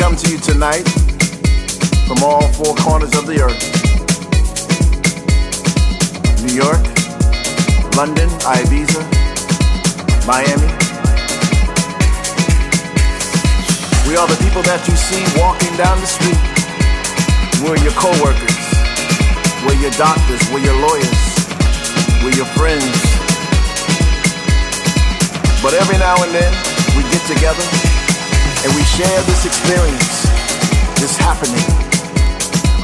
come to you tonight from all four corners of the earth. New York, London, Ibiza, Miami. We are the people that you see walking down the street. We're your co-workers. We're your doctors. We're your lawyers. We're your friends. But every now and then, we get together and we share this experience, this happening,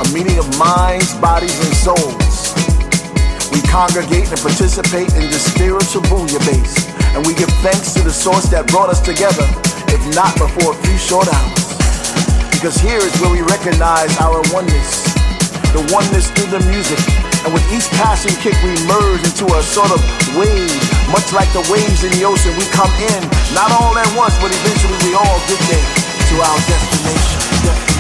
a meeting of minds, bodies, and souls. We congregate and participate in this spiritual bouillabaisse, and we give thanks to the source that brought us together, if not before a few short hours. Because here is where we recognize our oneness, the oneness through the music, and with each passing kick we merge into a sort of wave, much like the waves in the ocean. We come in, not all at once, but eventually we all get there to our destination.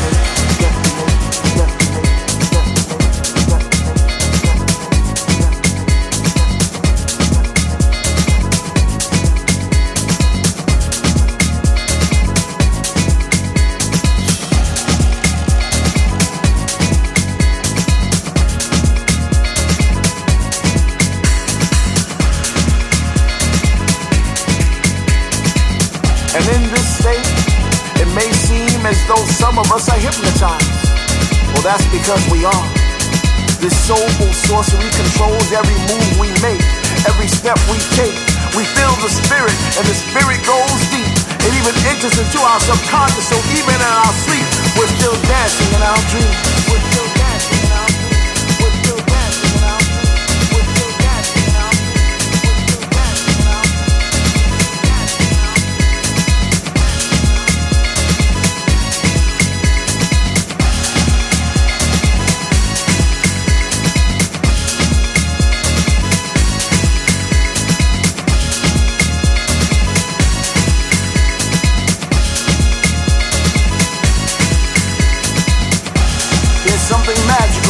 Some of us are hypnotized. Well, that's because we are. This soulful sorcery controls every move we make, every step we take. We feel the spirit, and the spirit goes deep. It even enters into our subconscious, so even in our sleep, we're still dancing in our dreams. We're still dancing in our dreams.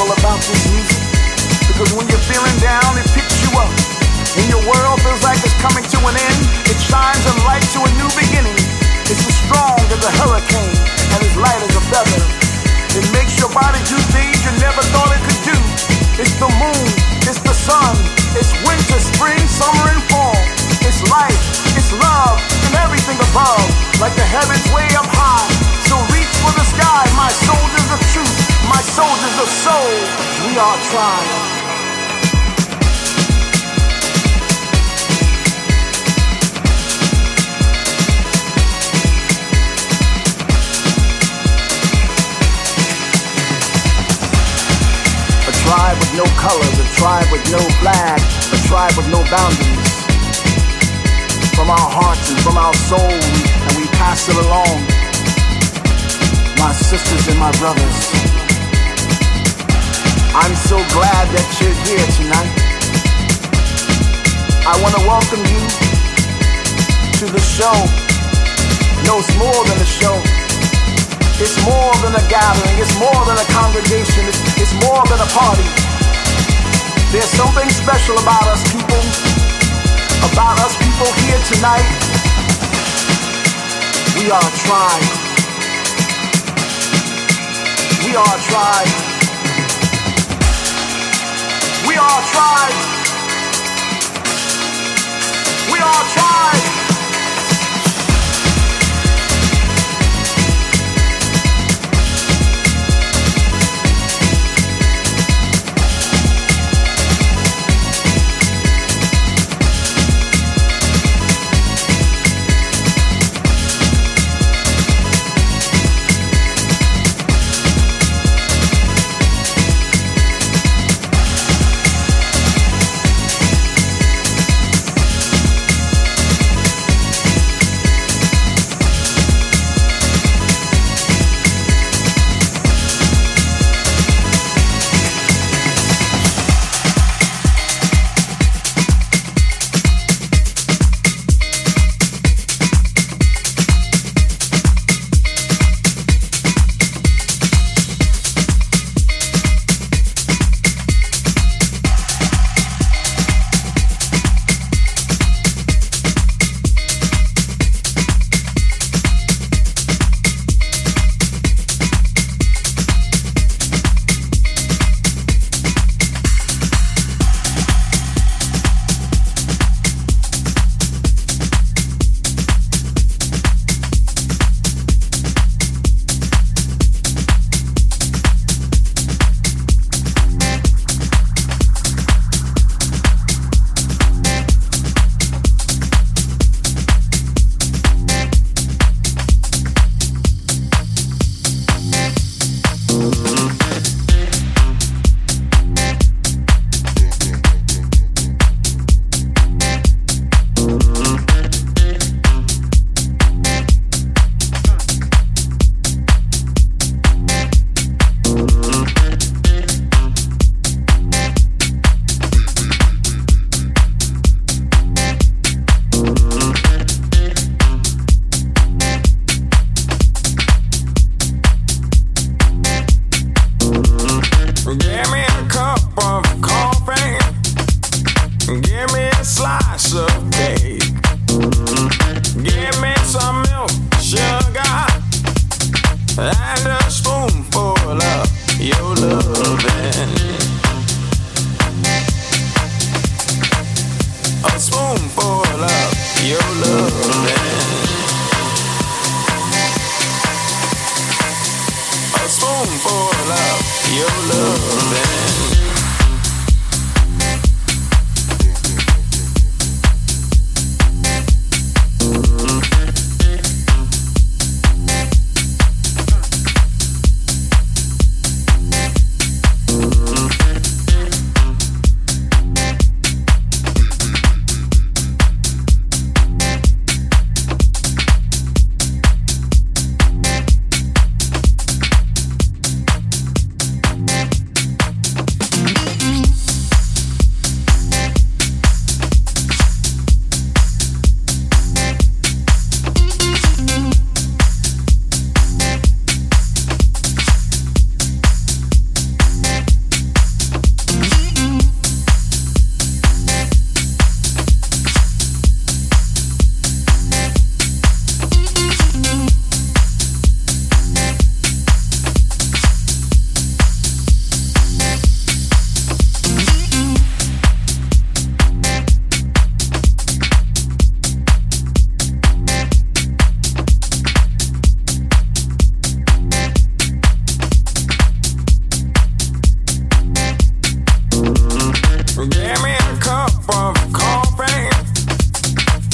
About this music, because when you're feeling down, it picks you up. When your world feels like it's coming to an end, it shines a light to a new beginning. It's as strong as a hurricane and as light as a feather. It makes your body do things you never thought it could do. It's the moon, it's the sun, it's winter, spring, summer, and fall. It's life, it's love, and everything above, like the heavens way up high. So reach for the sky, my soldiers of truth. My soldiers of soul, we are tried. A tribe with no colors, a tribe with no flag, a tribe with no boundaries. From our hearts and from our soul, and we pass it along. My sisters and my brothers, I'm so glad that you're here tonight. I want to welcome you to the show. No, it's more than a show. It's more than a gathering. It's more than a congregation. It's more than a party. There's something special about us people. About us people here tonight. We are a tribe. We are a tribe. We are a tribe. We are a tribe.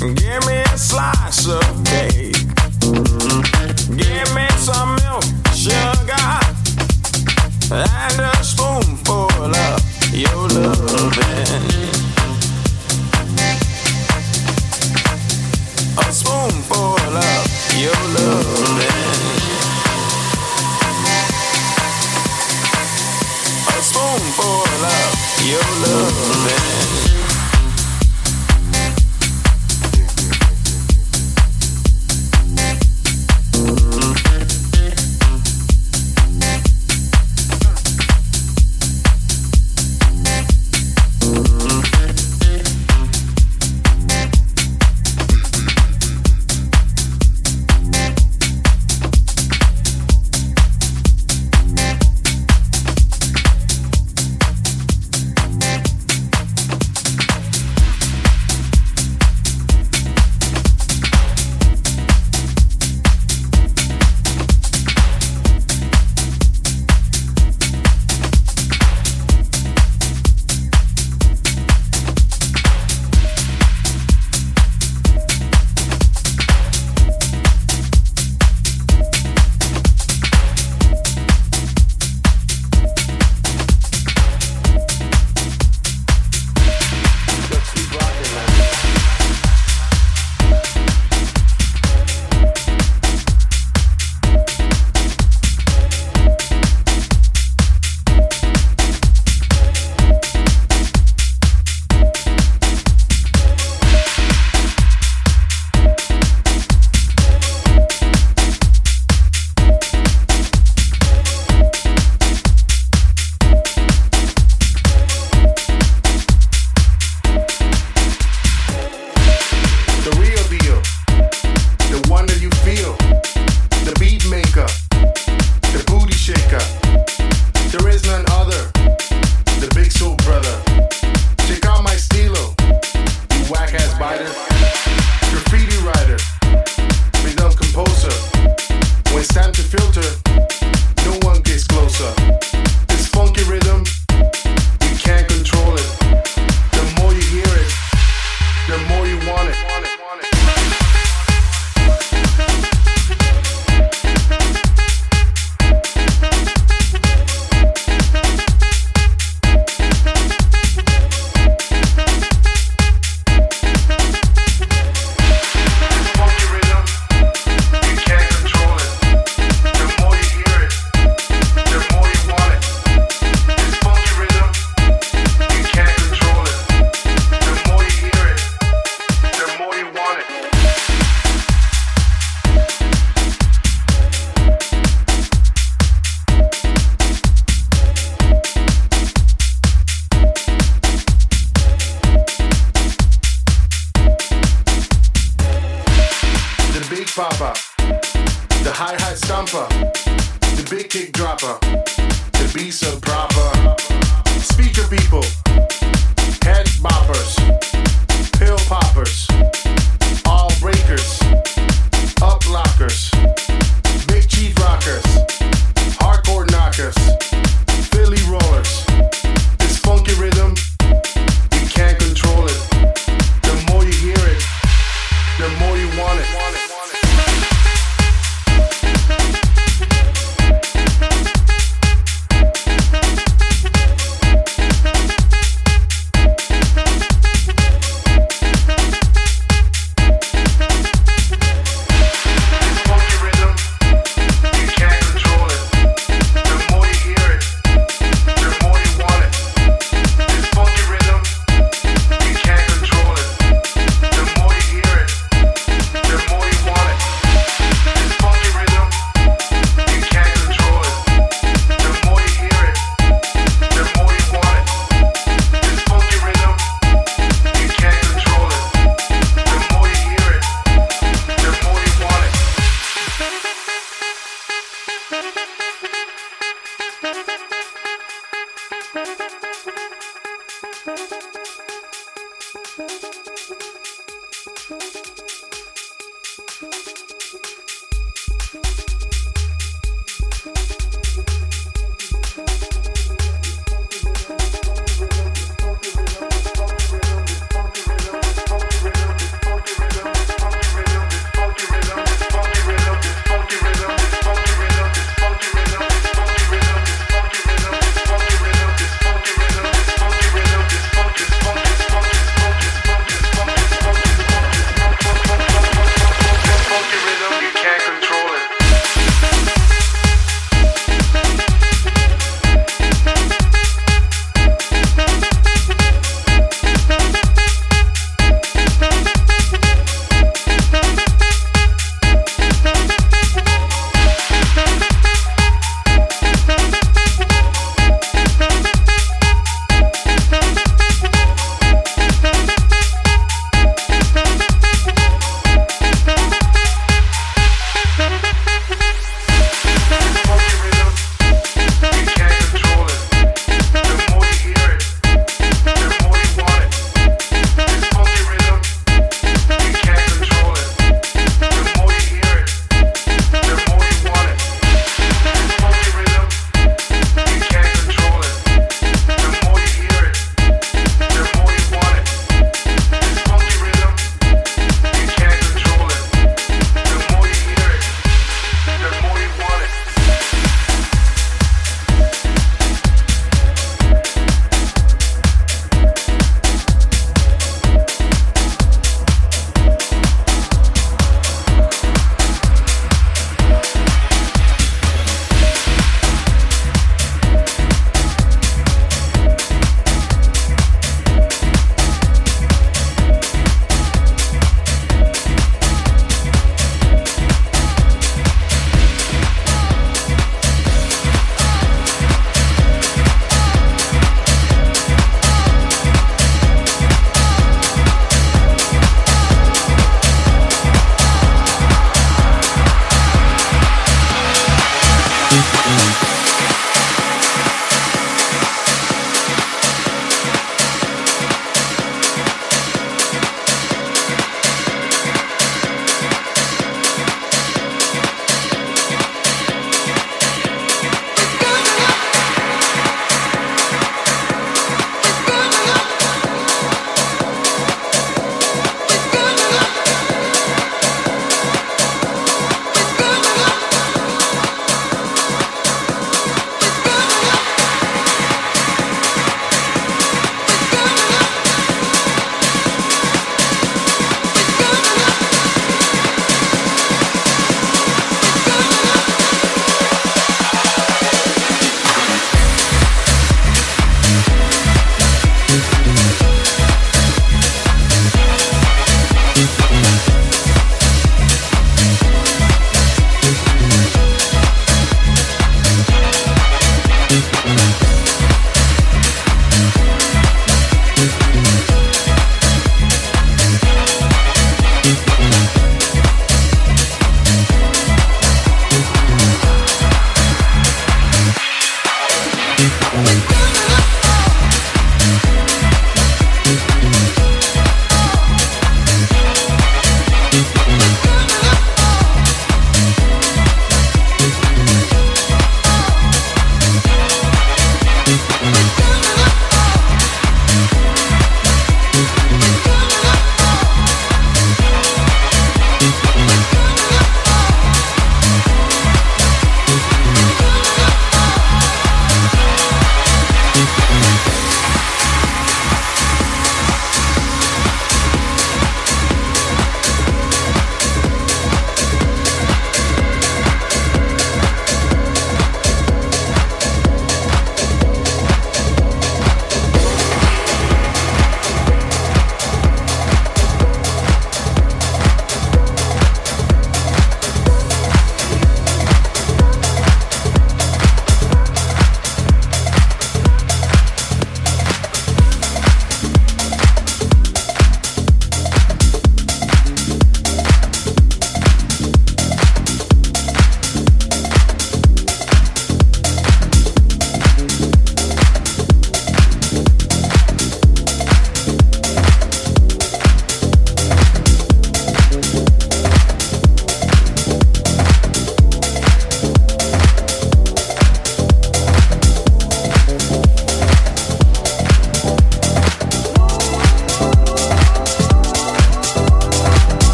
Give me a slice of cake. Give me some milk, sugar, and a spoonful of your loving. A spoonful of your loving. A spoonful of your loving.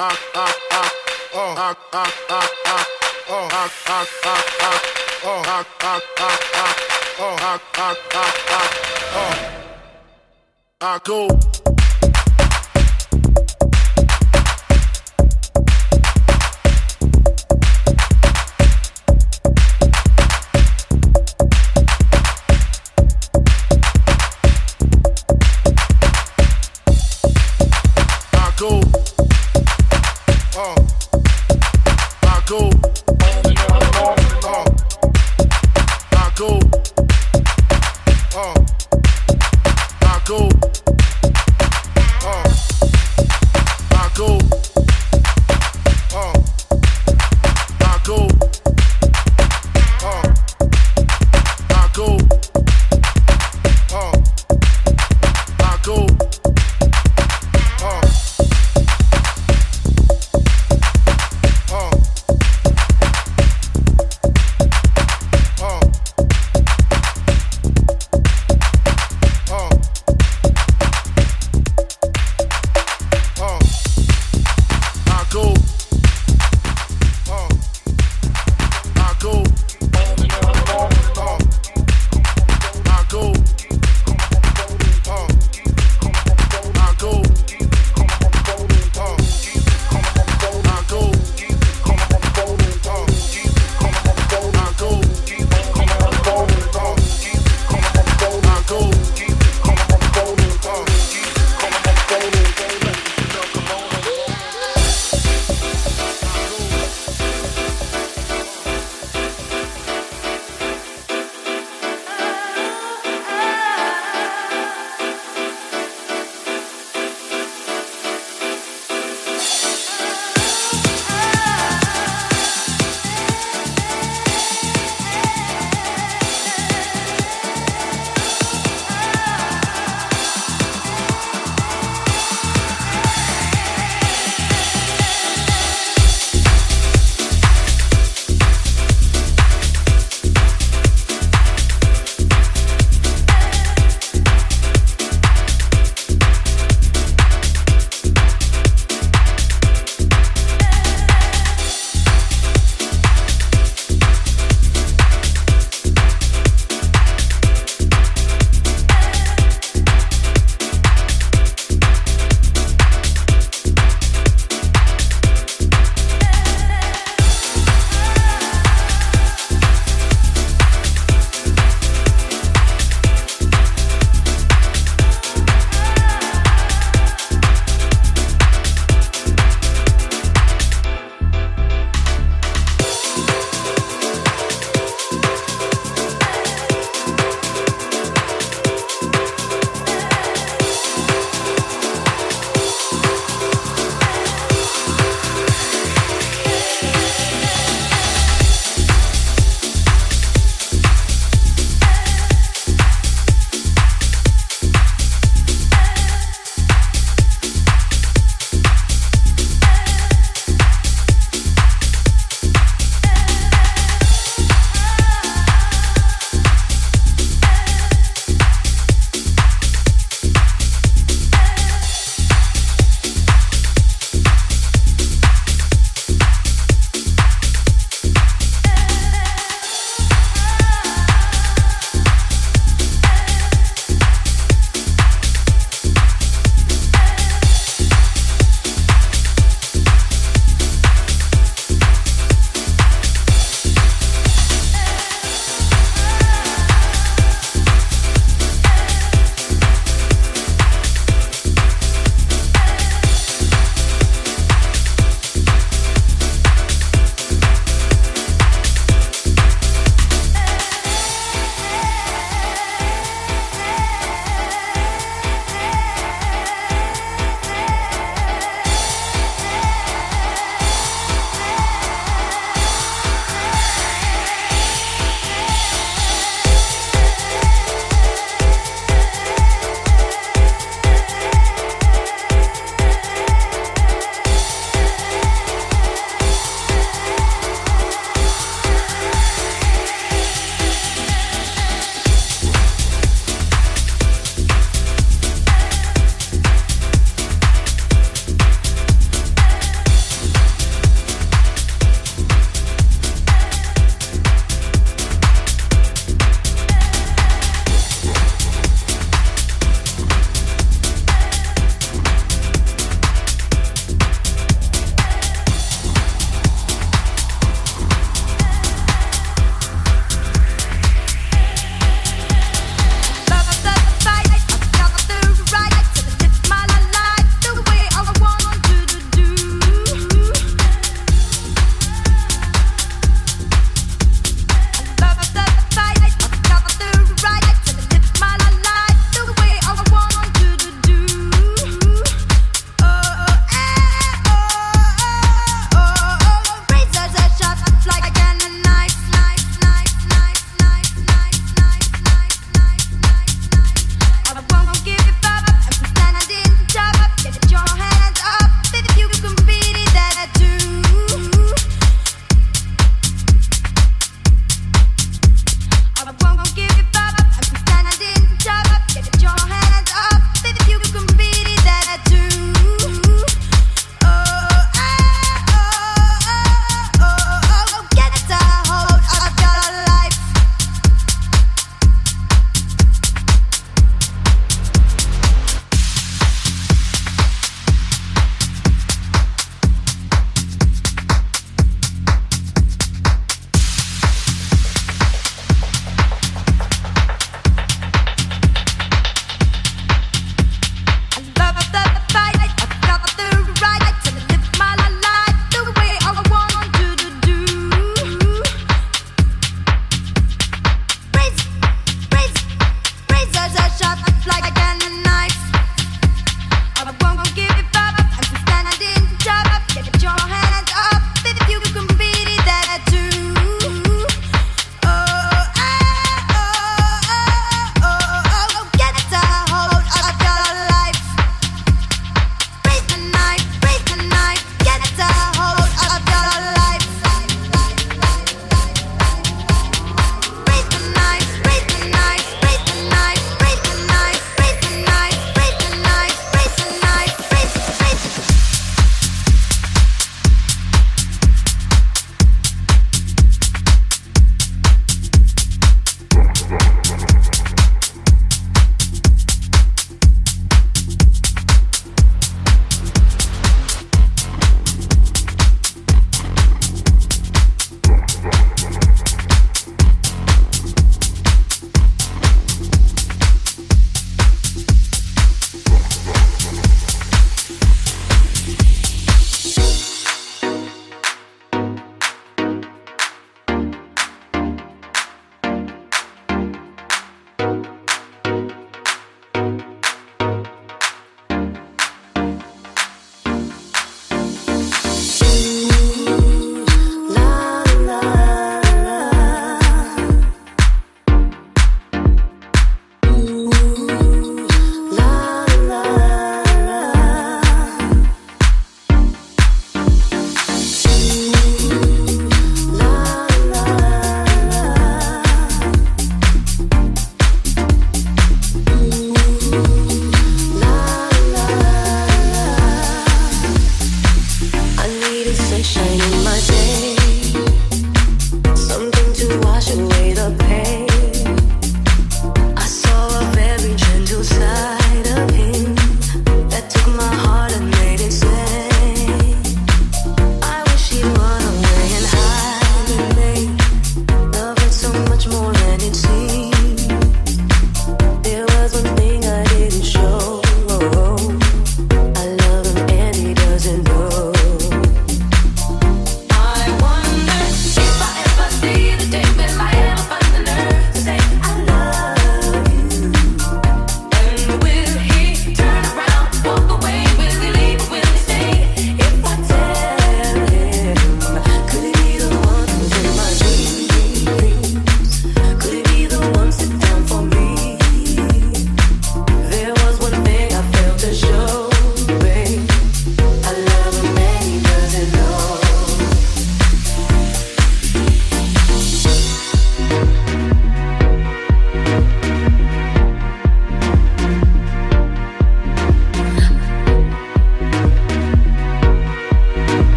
I go.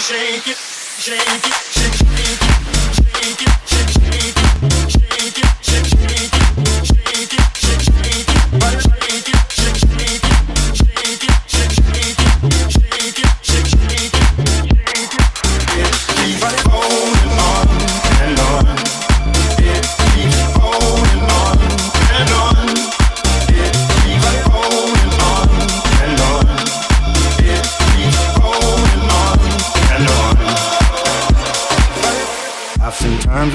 Shake it. times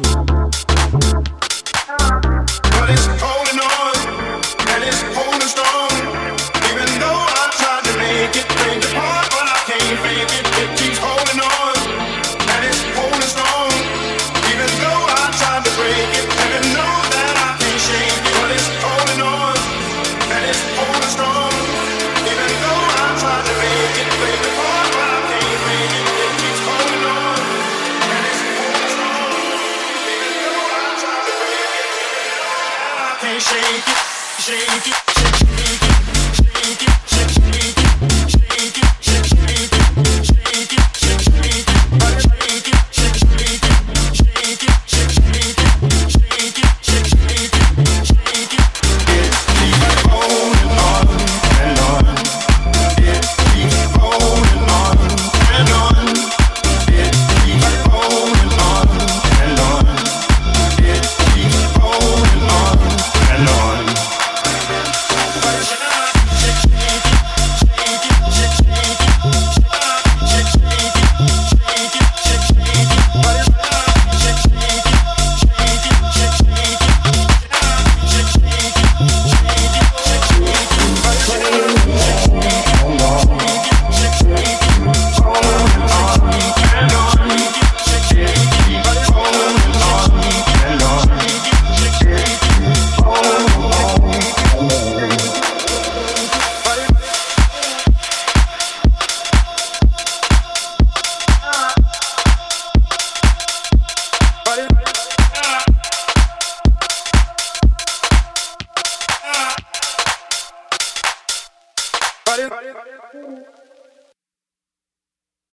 But it's holding on, and it's holding strong. Even though I tried to make it break apart, but I can't fake it. It keeps holding on, and it's holding strong. Even though I tried to break it, and I know that I can't shake it. But it's holding on, and it's holding strong. Even though I tried to make it break apart, but I can't fake it. It keeps holding on. Shake it, shake it. Party, party, party, party.